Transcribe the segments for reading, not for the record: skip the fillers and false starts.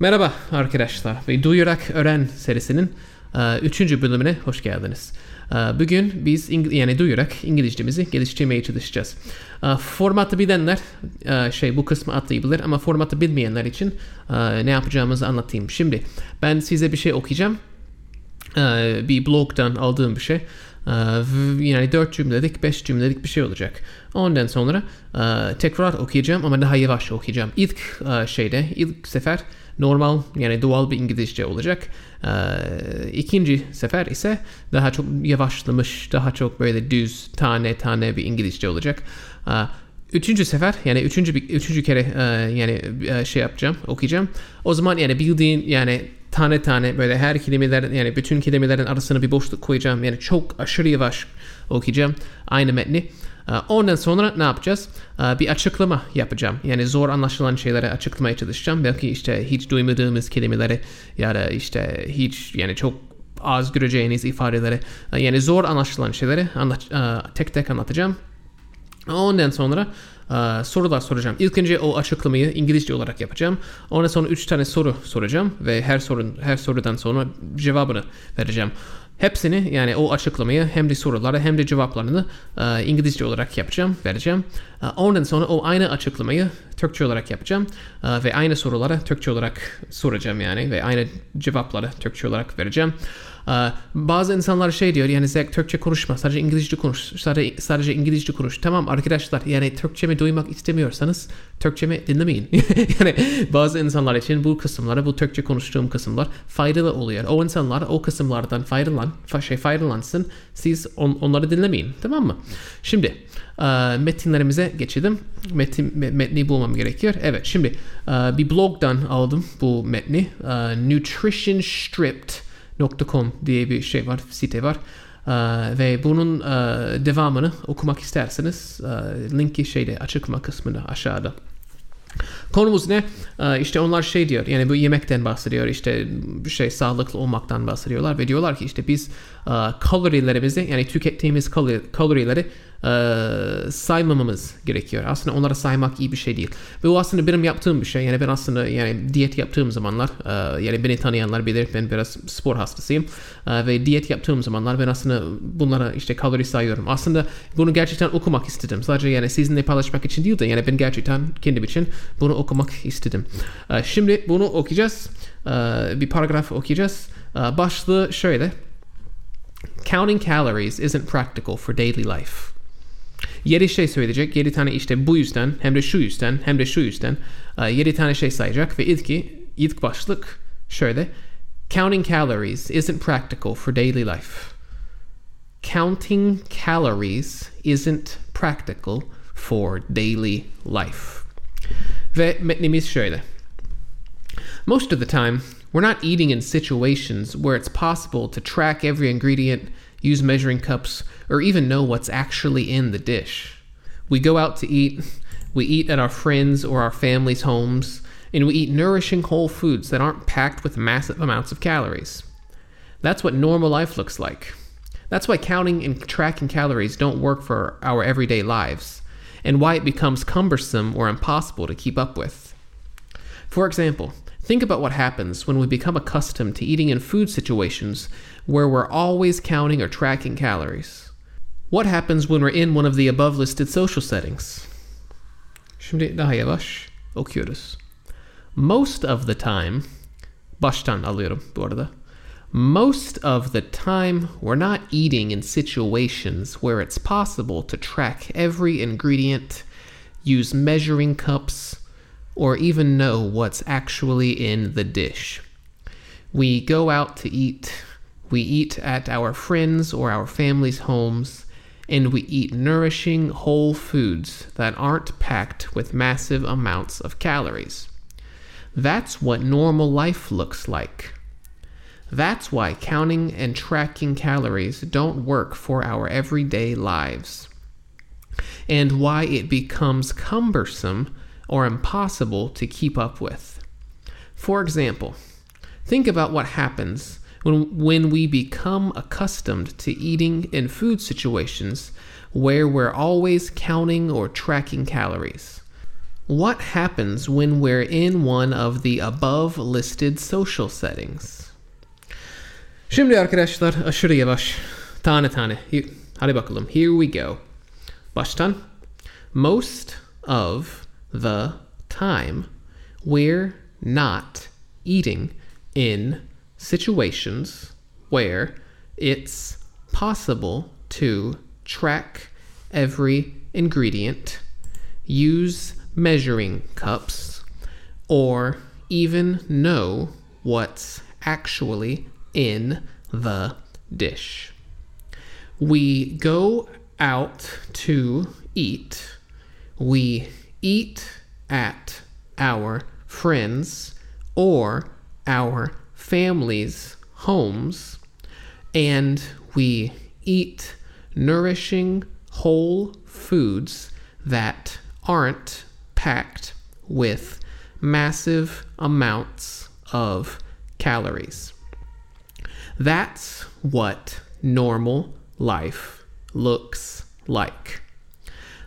Merhaba arkadaşlar ve Duyarak Öğren serisinin 3. bölümüne hoş geldiniz. Bugün biz duyarak İngilizcemizi geliştirmeye çalışacağız. Formatı bilenler bu kısmı atlayabilir ama formatı bilmeyenler için ne yapacağımızı anlatayım. Şimdi ben size bir şey okuyacağım. Bir blogdan aldığım bir şey. 4 cümlelik, 5 cümlelik bir şey olacak. Ondan sonra tekrar okuyacağım ama daha yavaş okuyacağım. İlk sefer normal doğal bir İngilizce olacak. İkinci sefer ise daha çok yavaşlamış, daha çok böyle düz tane bir İngilizce olacak. Üçüncü sefer üçüncü kere yapacağım, okuyacağım. O zaman bildiğin tane böyle her kelimelerin bütün kelimelerin arasına bir boşluk koyacağım. Çok aşırı yavaş okuyacağım aynı metni. Ondan sonra ne yapacağız? Bir açıklama yapacağım. Zor anlaşılan şeyleri açıklamaya çalışacağım. Belki hiç duymadığımız kelimeleri ya da hiç çok az göreceğiniz ifadeleri zor anlaşılan şeyleri tek tek anlatacağım. Ondan sonra sorular soracağım. İlk önce o açıklamayı İngilizce olarak yapacağım. Ondan sonra 3 tane soru soracağım ve her sorudan sonra cevabını vereceğim. Hepsini o açıklamayı hem de soruları hem de cevaplarını İngilizce olarak vereceğim. Ondan sonra o aynı açıklamayı Türkçe olarak yapacağım ve aynı soruları Türkçe olarak soracağım ve aynı cevapları Türkçe olarak vereceğim. Bazı insanlar diyor Zek Türkçe konuşma, sadece İngilizce konuş, sadece İngilizce konuş. Tamam arkadaşlar Türkçemi duymak istemiyorsanız Türkçemi dinlemeyin. Bazı insanlar için bu Türkçe konuştuğum kısımlar faydalı oluyor. O insanlar o kısımlardan faydalansın, siz onları dinlemeyin, tamam mı? Şimdi metinlerimize geçelim. Metni bulmam gerekiyor. Evet, şimdi bir blogdan aldım bu metni. Nutrition Stripped .com diye bir site var. Ve bunun devamını okumak isterseniz linki açıklama kısmında aşağıda. Konumuz ne? Onlar diyor. Bu yemekten bahsediyor. Sağlıklı olmaktan bahsediyorlar ve diyorlar ki biz kalorilerimizi tükettiğimiz kalorileri saymamamız gerekiyor. Aslında onları saymak iyi bir şey değil. Bu aslında benim yaptığım bir şey. Ben aslında diyet yaptığım zamanlar beni tanıyanlar bilir. Ben biraz spor hastasıyım. Ve diyet yaptığım zamanlar ben aslında bunlara kalori sayıyorum. Aslında bunu gerçekten okumak istedim. Sadece sizinle paylaşmak için değil de ben gerçekten kendim için bunu okumak istedim. Şimdi bunu okuyacağız. Bir paragraf okuyacağız. Başlığı şöyle. Counting calories isn't practical for daily life. 7 şey söyleyecek. 7 tane bu yüzden hem de şu yüzden 7 tane şey sayacak ve ilk başlık şöyle. Counting calories isn't practical for daily life. Counting calories isn't practical for daily life. Ve metnimiz şöyle. Most of the time, we're not eating in situations where it's possible to track every ingredient, use measuring cups, or even know what's actually in the dish. We go out to eat, we eat at our friends' or our family's homes, and we eat nourishing whole foods that aren't packed with massive amounts of calories. That's what normal life looks like. That's why counting and tracking calories don't work for our everyday lives, and why it becomes cumbersome or impossible to keep up with. For example, think about what happens when we become accustomed to eating in food situations where we're always counting or tracking calories. What happens when we're in one of the above-listed social settings? Most of the time, we're not eating in situations where it's possible to track every ingredient, use measuring cups, or even know what's actually in the dish. We go out to eat, we eat at our friends' or our family's homes, and we eat nourishing whole foods that aren't packed with massive amounts of calories. That's what normal life looks like. That's why counting and tracking calories don't work for our everyday lives, and why it becomes cumbersome or impossible to keep up with. For example, think about what happens when we become accustomed to eating in food situations where we're always counting or tracking calories. What happens when we're in one of the above-listed social settings? Şimdi arkadaşlar aşırı yavaş, tane tane, hadi bakalım, here we go. Baştan. Most of the time we're not eating in situations where it's possible to track every ingredient, use measuring cups, or even know what's actually in the dish. We go out to eat. We eat at our friends' or our family's homes, and we eat nourishing whole foods that aren't packed with massive amounts of calories. That's what normal life looks like.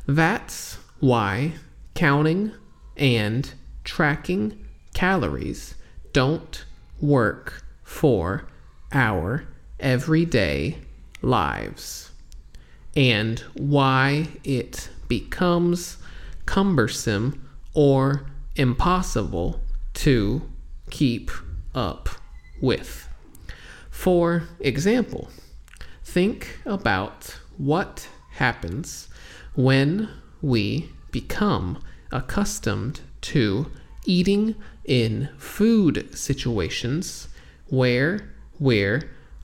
That's why counting and tracking calories don't work for our everyday lives, and why it becomes cumbersome or impossible to keep up with. For example, think about what happens when we become accustomed to eating in food situations where we're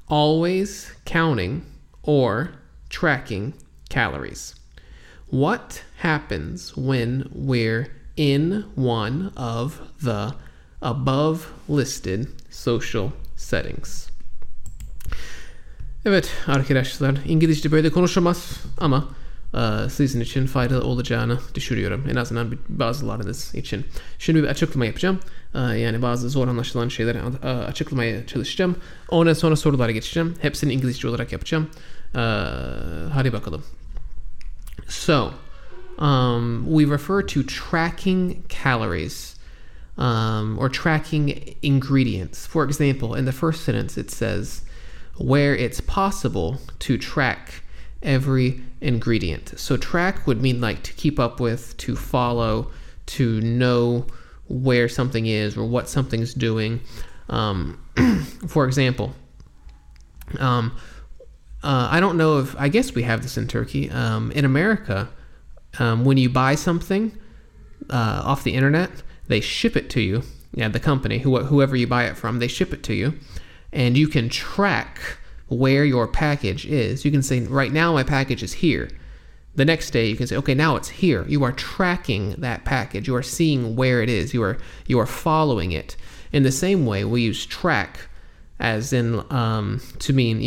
always counting or tracking calories. What happens when we're in one of the above-listed social settings? Evet arkadaşlar, İngilizce böyle konuşamaz ama sizin için faydalı olacağını düşünüyorum. En azından bazılarınız için. Şimdi bir açıklama yapacağım. Yani bazı zor anlaşılan şeyleri açıklamaya çalışacağım. Ondan sonra sorulara geçeceğim. Hepsini İngilizce olarak yapacağım. Hadi bakalım. So, we refer to tracking calories or tracking ingredients. For example, in the first sentence it says, where it's possible to track every ingredient. So track would mean like to keep up with, to follow, to know where something is or what something's doing. For example, I don't know if, I guess we have this in Turkey. In America, when you buy something off the internet, they ship it to you. Yeah, the company, whoever you buy it from, they ship it to you. And you can track where your package is. You can say, right now my package is here. The next day you can say, okay, now it's here. You are tracking that package. You are seeing where it is. You are following it. In the same way, we use track as in to mean,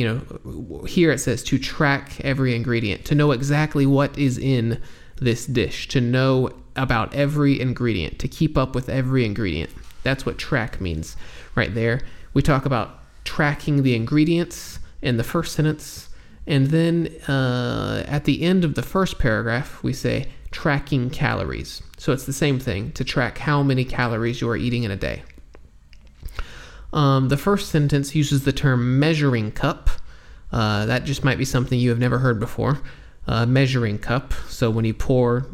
here it says to track every ingredient, to know exactly what is in this dish, to know about every ingredient, to keep up with every ingredient. That's what track means right there. We talk about tracking the ingredients in the first sentence. And then at the end of the first paragraph, we say tracking calories. So it's the same thing, to track how many calories you are eating in a day. The first sentence uses the term measuring cup. That just might be something you have never heard before. Measuring cup. So when you pour,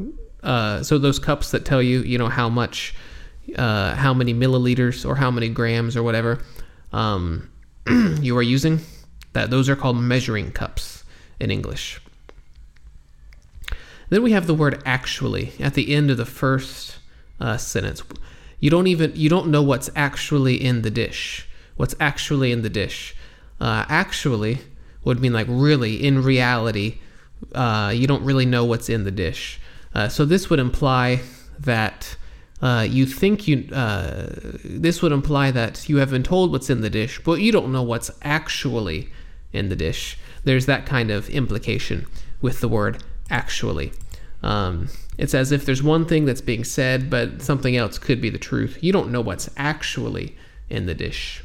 so those cups that tell you, you know, how much, how many milliliters or how many grams or whatever you are using, that those are called measuring cups in English. Then we have the word actually at the end of the first sentence. You don't know what's actually in the dish. What's actually in the dish? Actually would mean like really, in reality. You don't really know what's in the dish. So this would imply that you have been told what's in the dish, but you don't know what's actually in the dish. There's that kind of implication with the word actually. It's as if there's one thing that's being said, but something else could be the truth. You don't know what's actually in the dish.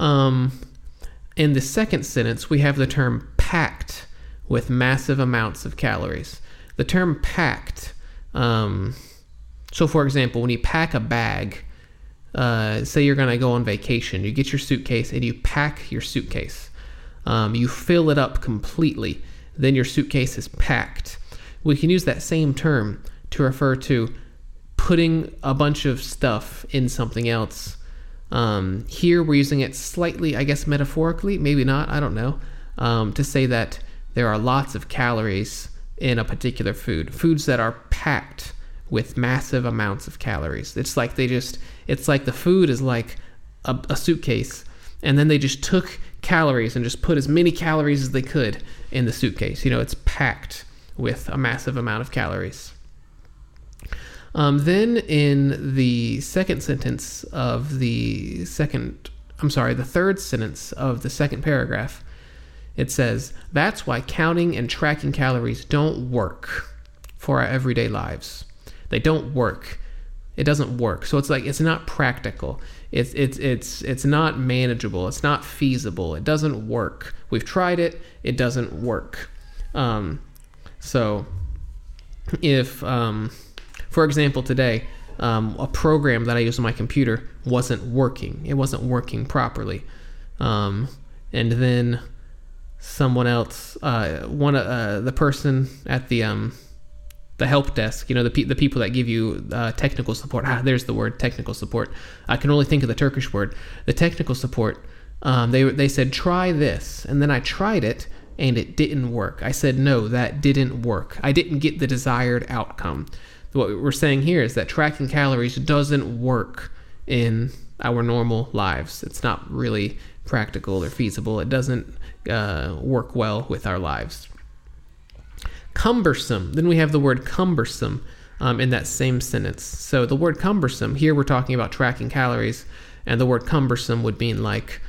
In the second sentence, we have the term packed with massive amounts of calories. The term packed, so for example, when you pack a bag, say you're going to go on vacation, you get your suitcase and you pack your suitcase. You fill it up completely. Then your suitcase is packed. We can use that same term to refer to putting a bunch of stuff in something else. Here we're using it slightly, I guess, metaphorically, maybe not, I don't know, to say that there are lots of calories in a particular food. Foods that are packed with massive amounts of calories. It's like the food is like a suitcase, and then they just took calories and just put as many calories as they could in the suitcase. You know, it's packed with a massive amount of calories. Then in the second sentence of the third sentence of the second paragraph, it says, that's why counting and tracking calories don't work for our everyday lives. They don't work. It doesn't work. So it's like, it's not practical. It's not manageable. It's not feasible. It doesn't work. We've tried it. It doesn't work. So if, for example, today, a program that I use on my computer wasn't working. It wasn't working properly. And then someone else, the person at the help desk, you know, the people that give you technical support. There's the word technical support. I can only think of the Turkish word. The technical support, they said, try this. And then I tried it, and it didn't work. I said, no, that didn't work. I didn't get the desired outcome. What we're saying here is that tracking calories doesn't work in our normal lives. It's not really practical or feasible. It doesn't work well with our lives. Cumbersome. Then we have the word cumbersome in that same sentence. So the word cumbersome, here we're talking about tracking calories, and the word cumbersome would mean like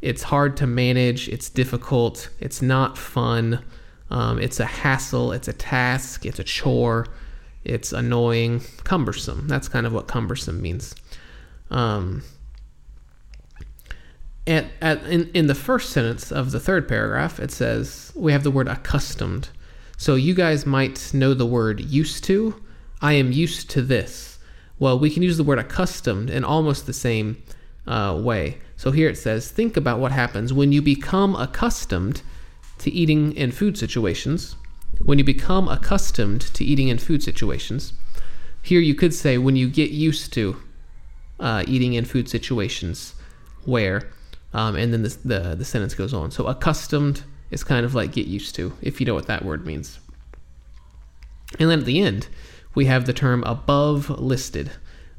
it's hard to manage, it's difficult, it's not fun, it's a hassle, it's a task, it's a chore, it's annoying. Cumbersome. That's kind of what cumbersome means. In the first sentence of the third paragraph, it says we have the word accustomed. So you guys might know the word used to. I am used to this. Well, we can use the word accustomed in almost the same way. So here it says, think about what happens when you become accustomed to eating in food situations. When you become accustomed to eating in food situations. Here you could say when you get used to eating in food situations where... and then the sentence goes on. So accustomed is kind of like get used to, if you know what that word means. And then at the end, we have the term above listed.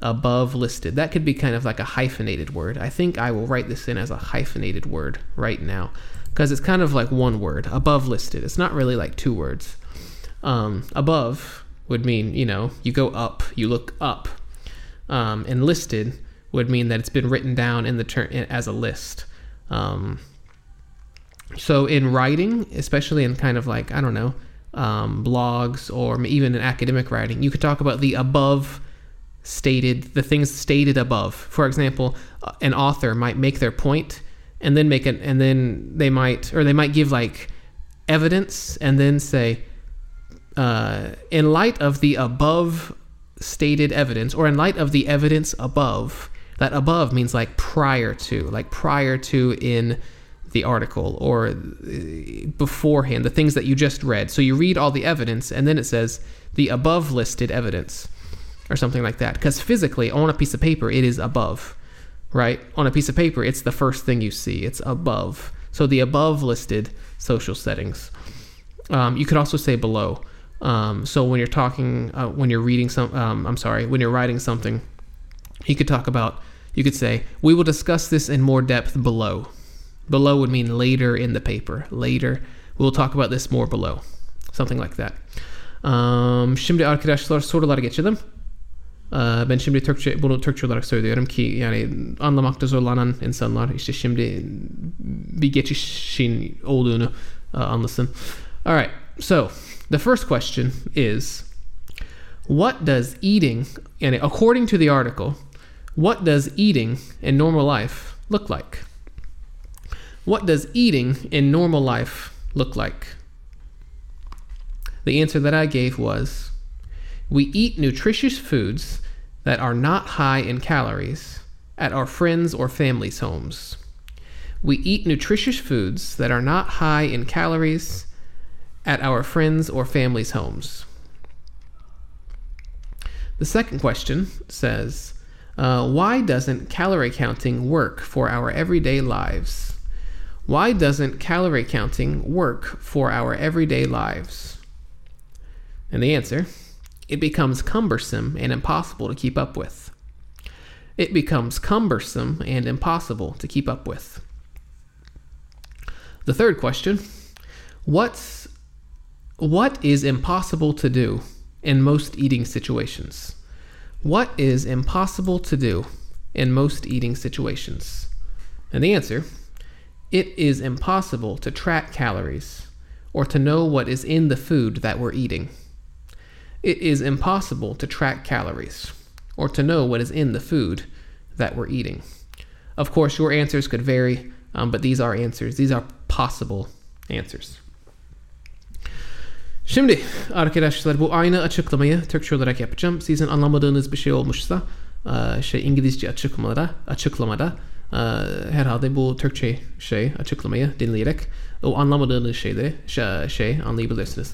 Above listed. That could be kind of like a hyphenated word. I think I will write this in as a hyphenated word right now, because it's kind of like one word, above listed. It's not really like two words. Above would mean, you know, you go up, you look up. And listed would mean that it's been written down in the as a list. So in writing, especially in kind of like, I don't know, blogs, or even in academic writing, you could talk about the things stated above. For example, an author might make their point and then they might give like evidence and then say, in light of the above stated evidence, or in light of the evidence above. That above means prior to in the article or beforehand, the things that you just read. So you read all the evidence and then it says the above listed evidence or something like that. Because physically on a piece of paper, it is above, right? On a piece of paper, it's the first thing you see. It's above. So the above listed social settings. You could also say below. So when you're when you're writing something, you could say, we will discuss this in more depth below. Below would mean later in the paper. Later, we'll talk about this more below. Something like that. Şimdi arkadaşlar sorulara geçelim. Ben şimdi bunu Türkçe olarak söylüyorum ki yani anlamakta zorlanan insanlar işte şimdi bir geçişin olduğunu anlasın. All right. So, the first question is, what does eating, and according to the article, what does eating in normal life look like? What does eating in normal life look like? The answer that I gave was, we eat nutritious foods that are not high in calories at our friends' or family's homes. We eat nutritious foods that are not high in calories at our friends' or family's homes. The second question says, why doesn't calorie counting work for our everyday lives? Why doesn't calorie counting work for our everyday lives? And the answer, it becomes cumbersome and impossible to keep up with. It becomes cumbersome and impossible to keep up with. The third question, what is impossible to do in most eating situations? What is impossible to do in most eating situations? And the answer, it is impossible to track calories or to know what is in the food that we're eating. It is impossible to track calories or to know what is in the food that we're eating. Of course, your answers could vary, but these are answers. These are possible answers. Şimdi arkadaşlar bu aynı açıklamayı Türkçe olarak yapacağım. Sizin anlamadığınız bir şey olmuşsa İngilizce açıklamada herhalde bu Türkçe açıklamayı dinleyerek o anlamadığınız şeyleri anlayabilirsiniz.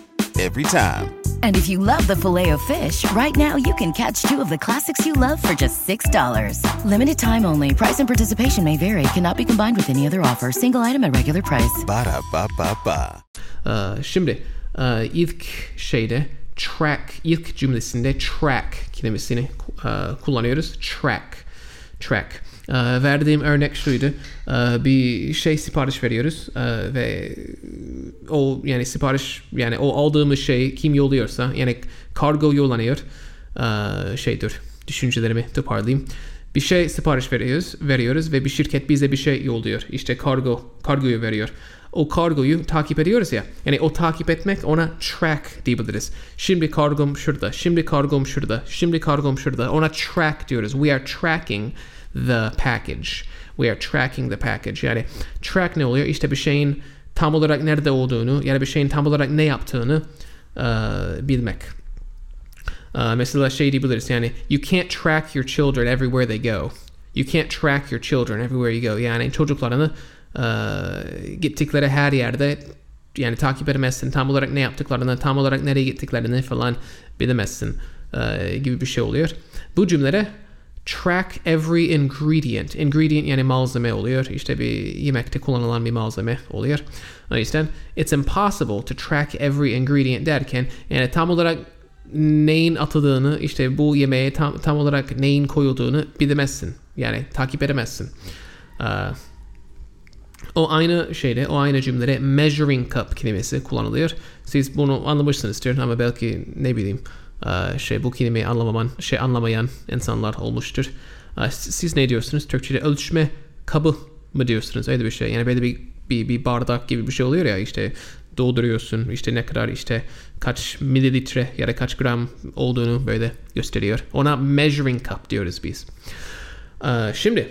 Every time. And if you love the Filet-O-Fish, right now you can catch two of the classics you love for just $6. Limited time only. Price and participation may vary. Cannot be combined with any other offer. Single item at regular price. Ba-da-ba-ba-ba. Şimdi ilk ilk cümlesinde track kelimesini kullanıyoruz. Track. Verdiğim örnek şuydu. Bir sipariş veriyoruz ve o sipariş o aldığımız şey kim yolluyorsa kargo yollanıyor. Düşüncelerimi toparlayayım. Bir şey sipariş veriyoruz ve bir şirket bize bir şey yolluyor. İşte kargoyu veriyor. O kargoyu takip ediyoruz ya. Yani o takip etmek, ona track diyebiliriz. Şimdi kargom şurada, şimdi kargom şurada, şimdi kargom şurada. Ona track diyoruz. We are tracking the package. We are tracking the package. Yani track ne oluyor? İşte bir şeyin tam olarak nerede olduğunu, yani bir şeyin tam olarak ne yaptığını bilmek. Mesela şey diyebiliriz, yani you can't track your children everywhere they go. You can't track your children everywhere you go. Yani çocuklarını gittikleri her yerde yani takip edemezsin. Tam olarak ne yaptıklarını, tam olarak nereye gittiklerini falan bilemezsin gibi bir şey oluyor. Bu cümlede track every ingredient. Ingredient yani malzeme oluyor. İşte bir yemekte kullanılan bir malzeme oluyor. O yüzden it's impossible to track every ingredient derken yani tam olarak neyin atıldığını, işte bu yemeğe tam olarak neyin koyulduğunu bilemezsin. Yani takip edemezsin. O aynı cümlede measuring cup kelimesi kullanılıyor. Siz bunu anlamışsınızdır ama belki ne bileyim bu kelimeyi anlamayan insanlar olmuştur. Siz ne diyorsunuz? Türkçe'de ölçme kabı mı diyorsunuz? Öyle bir şey. Yani böyle bir bardak gibi bir şey oluyor ya, işte dolduruyorsun, işte ne kadar, işte kaç mililitre ya da kaç gram olduğunu böyle gösteriyor. Ona measuring cup diyoruz biz. Şimdi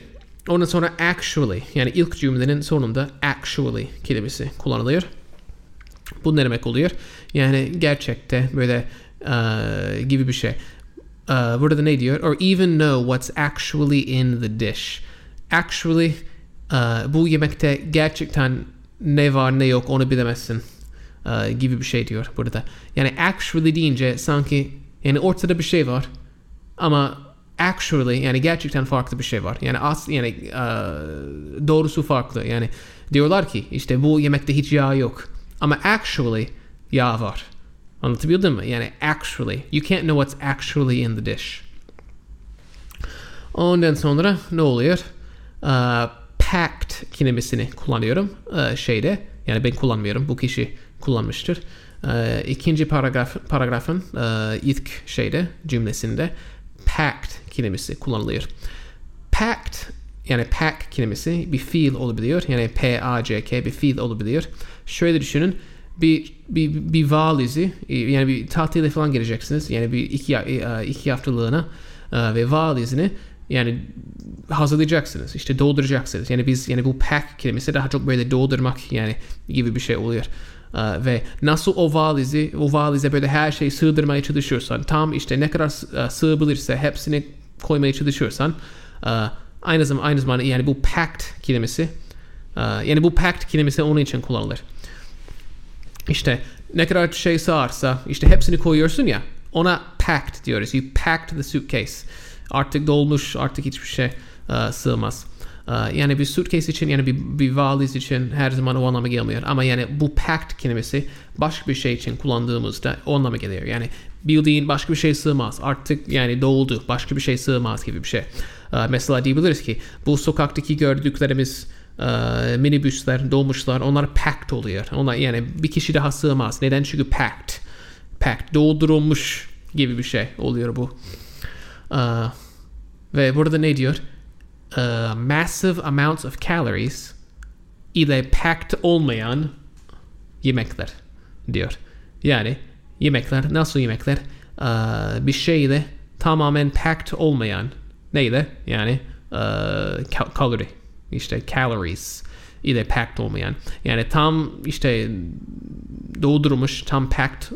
ondan sonra actually, yani ilk cümlenin sonunda actually kelimesi kullanılıyor. Bu ne demek oluyor? Yani gerçekte böyle gibi bir şey. Burada ne diyor? Or even know what's actually in the dish. Actually bu yemekte gerçekten ne var ne yok onu bilemezsin gibi bir şey diyor burada. Yani actually deyince sanki yani ortada bir şey var ama actually yani gerçekten farklı bir şey var. Yani doğrusu farklı. Yani diyorlar ki işte bu yemekte hiç yağ yok ama actually yağ var. Anlatabildim mi? Yani actually. You can't know what's actually in the dish. Ondan sonra ne oluyor? Packed kelimesini kullanıyorum. Yani ben kullanmıyorum. Bu kişi kullanmıştır. İkinci paragrafın ilk cümlesinde packed kelimesi kullanılıyor. Packed yani pack kelimesi bir fiil olabiliyor. Yani P-A-C-K bir fiil olabiliyor. Şöyle düşünün. Bir valizi, yani bir tatile falan geleceksiniz. Yani bir iki haftalığına ve valizini yani hazırlayacaksınız, işte dolduracaksınız. Yani bu pack kelimesi daha çok böyle doldurmak yani gibi bir şey oluyor. Ve nasıl o valize böyle her şeyi sığdırmaya çalışıyorsan, tam işte ne kadar sığabilirse hepsini koymaya çalışıyorsan, aynı zamanda yani bu packed kelimesi, yani bu packed kelimesi onun için kullanılır. İşte ne kadar şey sığarsa işte hepsini koyuyorsun ya, ona packed diyoruz. You packed the suitcase. Artık dolmuş, artık hiçbir şey sığmaz. Yani bir suitcase için, yani bir valiz için her zaman o anlama gelmiyor. Ama yani bu packed kelimesi başka bir şey için kullandığımızda o anlama geliyor. Yani bildiğin başka bir şey sığmaz. Artık yani doldu, başka bir şey sığmaz gibi bir şey. Mesela diyebiliriz ki bu sokaktaki gördüklerimiz minibüsler, dolmuşlar, onlar packed oluyor. Onlar yani bir kişi daha sığmaz. Neden? Çünkü packed, doldurulmuş gibi bir şey oluyor bu. Ve burada ne diyor? Massive amounts of calories ile packed olmayan yemekler diyor. Yani yemekler, nasıl yemekler? Bir şeyle tamamen packed olmayan, neyle? Yani kalori, işte calories ile packed olmayan. Yani tam işte doldurmuş, tam packed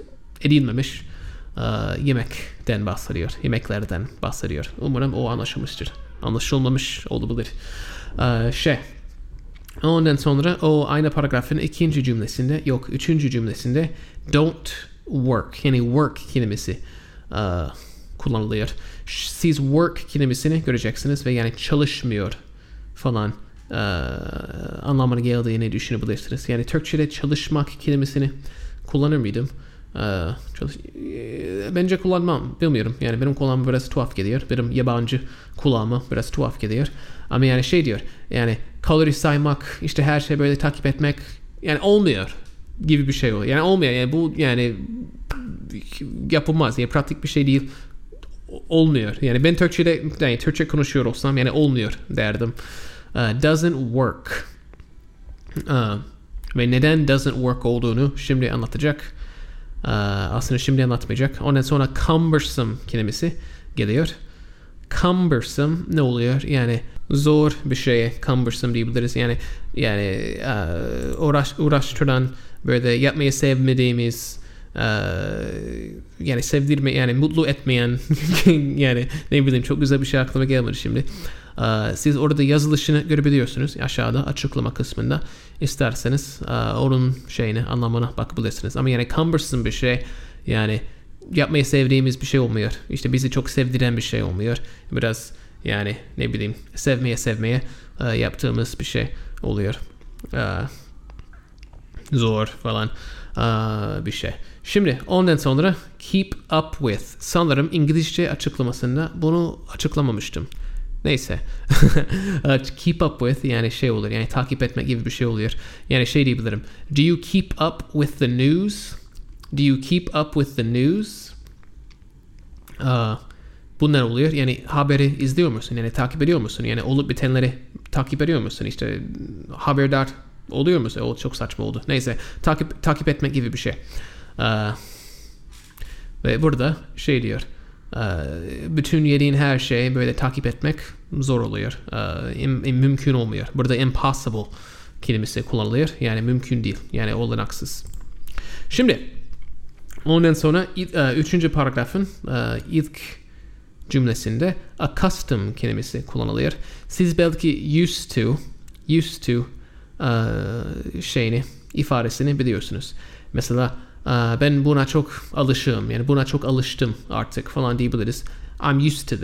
edilmemiş yemekten bahsediyor. Yemeklerden bahsediyor. Umarım o anlaşılmıştır. Anlaşılmamış olabilir. Ondan sonra o aynı paragrafın üçüncü cümlesinde don't work, yani work kelimesi kullanılıyor. Siz work kelimesini göreceksiniz ve yani çalışmıyor falan anlamına geldiğini düşünebilirsiniz. Yani Türkçe'de çalışmak kelimesini kullanır mıydım? Bence kullanmam, bilmiyorum. Yani benim kulağıma biraz tuhaf geliyor. Benim yabancı kulağıma biraz tuhaf geliyor. Ama yani şey diyor, yani kalori saymak, işte her şey böyle takip etmek, yani olmuyor gibi bir şey oluyor. Yani olmuyor, yani bu yani yapılmaz, yani pratik bir şey değil olmuyor. Yani ben Türkçe'de, yani Türkçe konuşuyor olsam yani olmuyor derdim. Doesn't work. Ve neden doesn't work olduğunu şimdi anlatacak. Aslında şimdi anlatmayacak. Ondan sonra cumbersome kelimesi geliyor. Cumbersome ne oluyor? Yani zor bir şeye cumbersome diyebiliriz. Yani uğraştıran, böyle yapmayı sevmediğimiz, yani sevdirme, yani mutlu etmeyen yani ne bileyim, çok güzel bir şey aklıma gelmedi şimdi. Siz orada yazılışını görebiliyorsunuz aşağıda açıklama kısmında. İsterseniz onun şeyine, anlamına bakabilirsiniz. Ama yani cumbersome bir şey, yani yapmayı sevdiğimiz bir şey olmuyor. İşte bizi çok sevdiren bir şey olmuyor. Biraz yani ne bileyim, sevmeye yaptığımız bir şey oluyor. Zor falan bir şey. Şimdi ondan sonra keep up with. Sanırım İngilizce açıklamasında bunu açıklamamıştım. Neyse. Keep up with yani şey olur, yani takip etmek gibi bir şey oluyor. Yani şey diyebilirim. Do you keep up with the news? Do you keep up with the news? Bunlar oluyor. Yani haberi izliyor musun? Yani takip ediyor musun? Yani olup bitenleri takip ediyor musun? İşte haberdar oluyor musun? O çok saçma oldu. Neyse. Takip etmek gibi bir şey. Ve burada şey diyor. Bütün yediğin her şeyi böyle takip etmek zor oluyor. Mümkün olmuyor. Burada impossible kelimesi kullanılıyor. Yani mümkün değil. Yani olanaksız. Şimdi ondan sonra 3. paragrafın ilk cümlesinde accustomed kelimesi kullanılıyor. Siz belki used to şeyini, ifadesini biliyorsunuz. Mesela ben buna çok alışığım, yani buna çok alıştım artık falan diyebiliriz. I'm used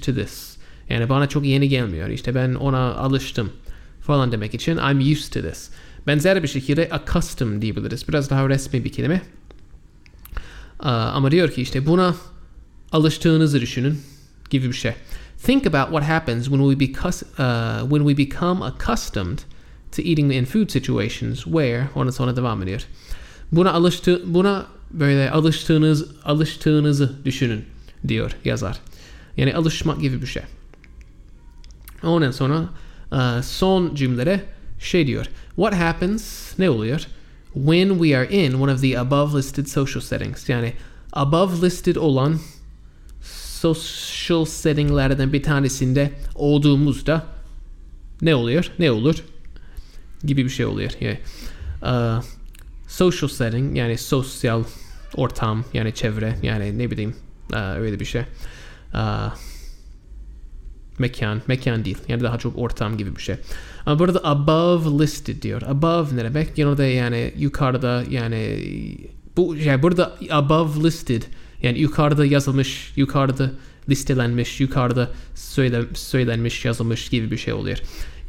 to this. Yani bana çok yeni gelmiyor. İşte ben ona alıştım falan demek için I'm used to this. Benzer bir şekilde accustomed diyebiliriz. Biraz daha resmi bir kelime. Ama diyor ki işte buna alıştığınızı düşünün gibi bir şey. Think about what happens when we become accustomed to eating in food situations where, ondan sonra devam ediyor. Buna böyle alıştığınızı düşünün diyor yazar. Yani alışmak gibi bir şey. Ondan sonra son cümlede şey diyor. What happens, ne oluyor? When we are in one of the above listed social settings. Yani above listed olan social settinglerden bir tanesinde olduğumuzda ne oluyor? Ne olur? Gibi bir şey oluyor. Yani, social setting yani sosyal ortam, yani çevre, yani ne bileyim öyle bir şey. Mekan değil. Yani daha çok ortam gibi bir şey. Ama burada above listed diyor. Above ne demek? Yanında yani yukarıda, yani bu yani burada above listed yani yukarıda yazılmış, yukarıda listelenmiş, yukarıda söylenmiş, yazılmış gibi bir şey oluyor.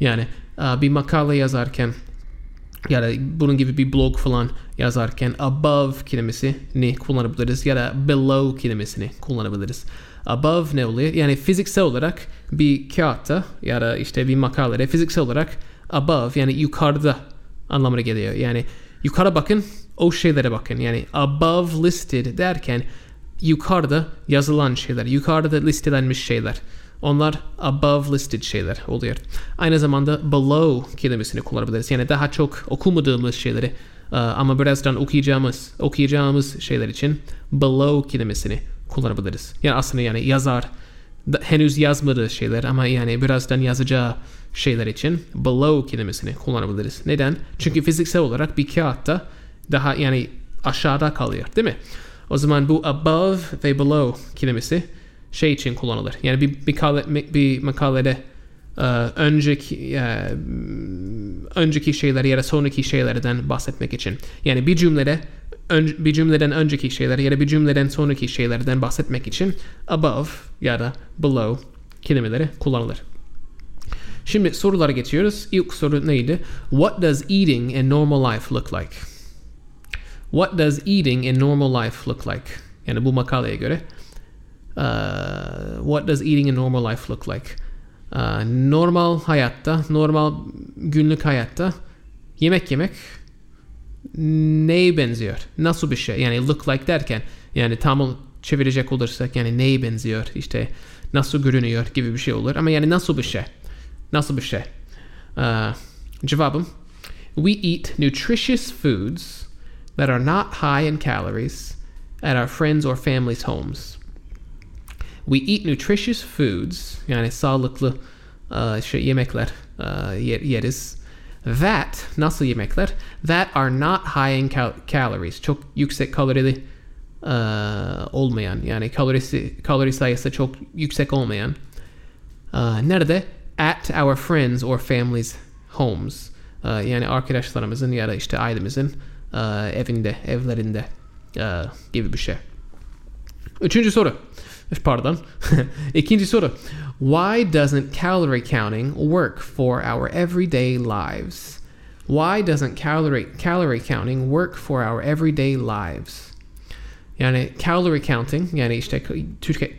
Yani bir makale yazarken, ya da bunun gibi bir blog falan yazarken above kelimesini kullanabiliriz ya da below kelimesini kullanabiliriz. Above ne oluyor? Yani fiziksel olarak bir kağıtta ya da işte bir makalede fiziksel olarak above yani yukarıda anlamına geliyor. Yani yukarı bakın, o şeylere bakın. Yani above listed derken yukarıda yazılan şeyler, yukarıda listelenmiş şeyler. Onlar above listed şeyler oluyor. Aynı zamanda below kelimesini kullanabiliriz. Yani daha çok okumadığımız şeyleri ama birazdan okuyacağımız şeyler için below kelimesini kullanabiliriz. Yani aslında yani yazar henüz yazmadığı şeyler ama yani birazdan yazacağı şeyler için below kelimesini kullanabiliriz. Neden? Çünkü fiziksel olarak bir kağıtta daha yani aşağıda kalıyor, değil mi? O zaman bu above ve below kelimesi şey için kullanılır. Yani bir makalede önceki şeyleri ya da sonraki şeylerden bahsetmek için. Yani bir cümlede bir cümleden önceki şeyler ya da bir cümleden sonraki şeylerden bahsetmek için above ya da below kelimeleri kullanılır. Şimdi sorulara geçiyoruz. İlk soru neydi? What does eating in normal life look like? What does eating in normal life look like? Yani bu makaleye göre. What does eating a normal life look like? Normal hayatta, normal günlük hayatta yemek neye benziyor? Nasıl bir şey? Yani look like derken yani tam çevirecek olursak yani neye benziyor, işte nasıl görünüyor gibi bir şey olur. Ama yani nasıl bir şey? Cevabım, we eat nutritious foods that are not high in calories at our friends or family's homes. We eat nutritious foods, yani sağlıklı yemekler yeriz. That, nasıl yemekler? That are not high in calories. Çok yüksek kalorili olmayan, yani kalori sayısı çok yüksek olmayan. Nerede? At our friends or family's homes. Yani arkadaşlarımızın ya da işte ailemizin evlerinde gibi bir şey. İkinci soru. Why doesn't calorie counting work for our everyday lives? Yani calorie counting, yani işte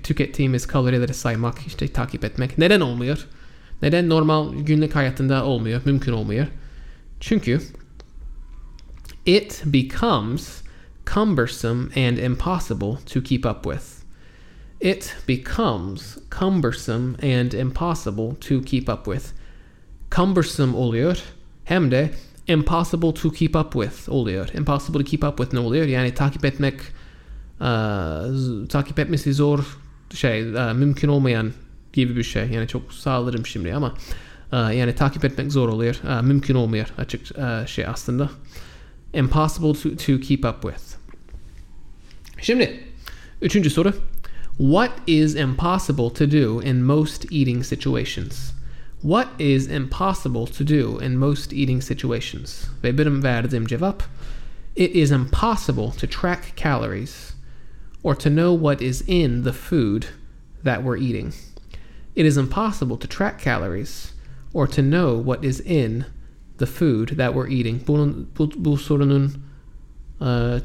tükettiğimiz kalorileri saymak, işte takip etmek neden olmuyor? Neden normal günlük hayatında olmuyor, mümkün olmuyor? Çünkü it becomes cumbersome and impossible to keep up with. Cumbersome oluyor, hem de impossible to keep up with oluyor. Impossible to keep up with ne oluyor? Yani takip etmesi zor, mümkün olmayan gibi bir şey. Yani çok sağlarım şimdi ama yani takip etmek zor oluyor, mümkün olmuyor açık aslında. Impossible to keep up with. Şimdi üçüncü soru. What is impossible to do in most eating situations? Ve benim verdiğim cevap, it is impossible to track calories or to know what is in the food that we're eating. Bu sorunun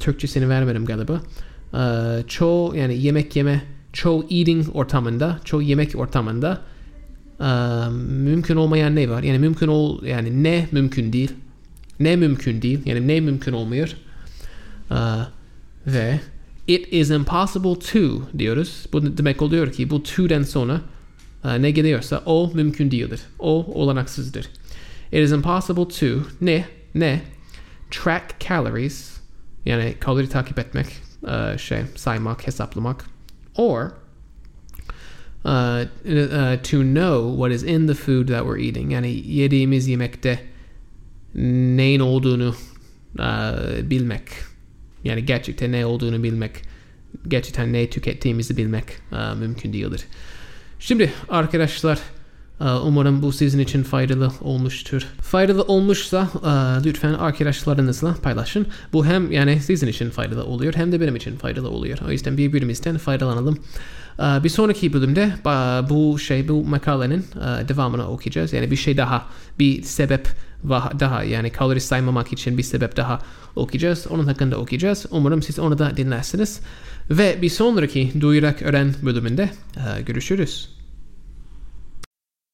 Türkçesini vermedim galiba. Çoğu yemek ortamında mümkün olmayan ne var? Yani ne mümkün olmuyor? Ve it is impossible to diyoruz. Bu demek oluyor ki bu to'den sonra ne geliyorsa o mümkün değildir. O olanaksızdır. It is impossible to track calories, yani kalori takip etmek, saymak, hesaplamak, or to know what is in the food that we're eating, yani yediğimiz yemekte neyin olduğunu bilmek, yani gerçekten ne olduğunu bilmek, gerçekten ne tükettiğimizi bilmek mümkün değildir. Şimdi arkadaşlar, umarım bu sizin için faydalı olmuştur. Faydalı olmuşsa lütfen arkadaşlarınızla paylaşın. Bu hem yani sizin için faydalı oluyor hem de benim için faydalı oluyor. O yüzden birbirimizden faydalanalım. Bir sonraki bölümde bu makalenin devamını okuyacağız. Yani bir sebep daha, yani kalori saymamak için bir sebep daha okuyacağız. Onun hakkında okuyacağız. Umarım siz onu da dinlersiniz. Ve bir sonraki Duyarak Öğren bölümünde görüşürüz.